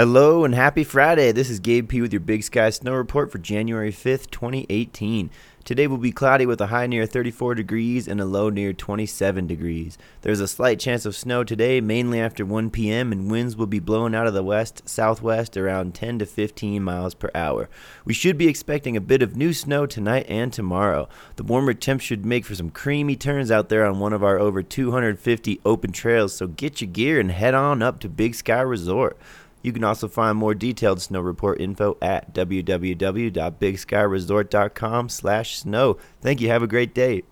Hello and happy Friday. This is Gabe P. with your Big Sky Snow Report for January 5th, 2018. Today will be cloudy with a high near 34 degrees and a low near 27 degrees. There's a slight chance of snow today, mainly after 1 p.m., and winds will be blowing out of the west-southwest around 10 to 15 miles per hour. We should be expecting a bit of new snow tonight and tomorrow. The warmer temps should make for some creamy turns out there on one of our over 250 open trails, so get your gear and head on up to Big Sky Resort. You can also find more detailed snow report info at www.bigskyresort.com/snow. Thank you. Have a great day.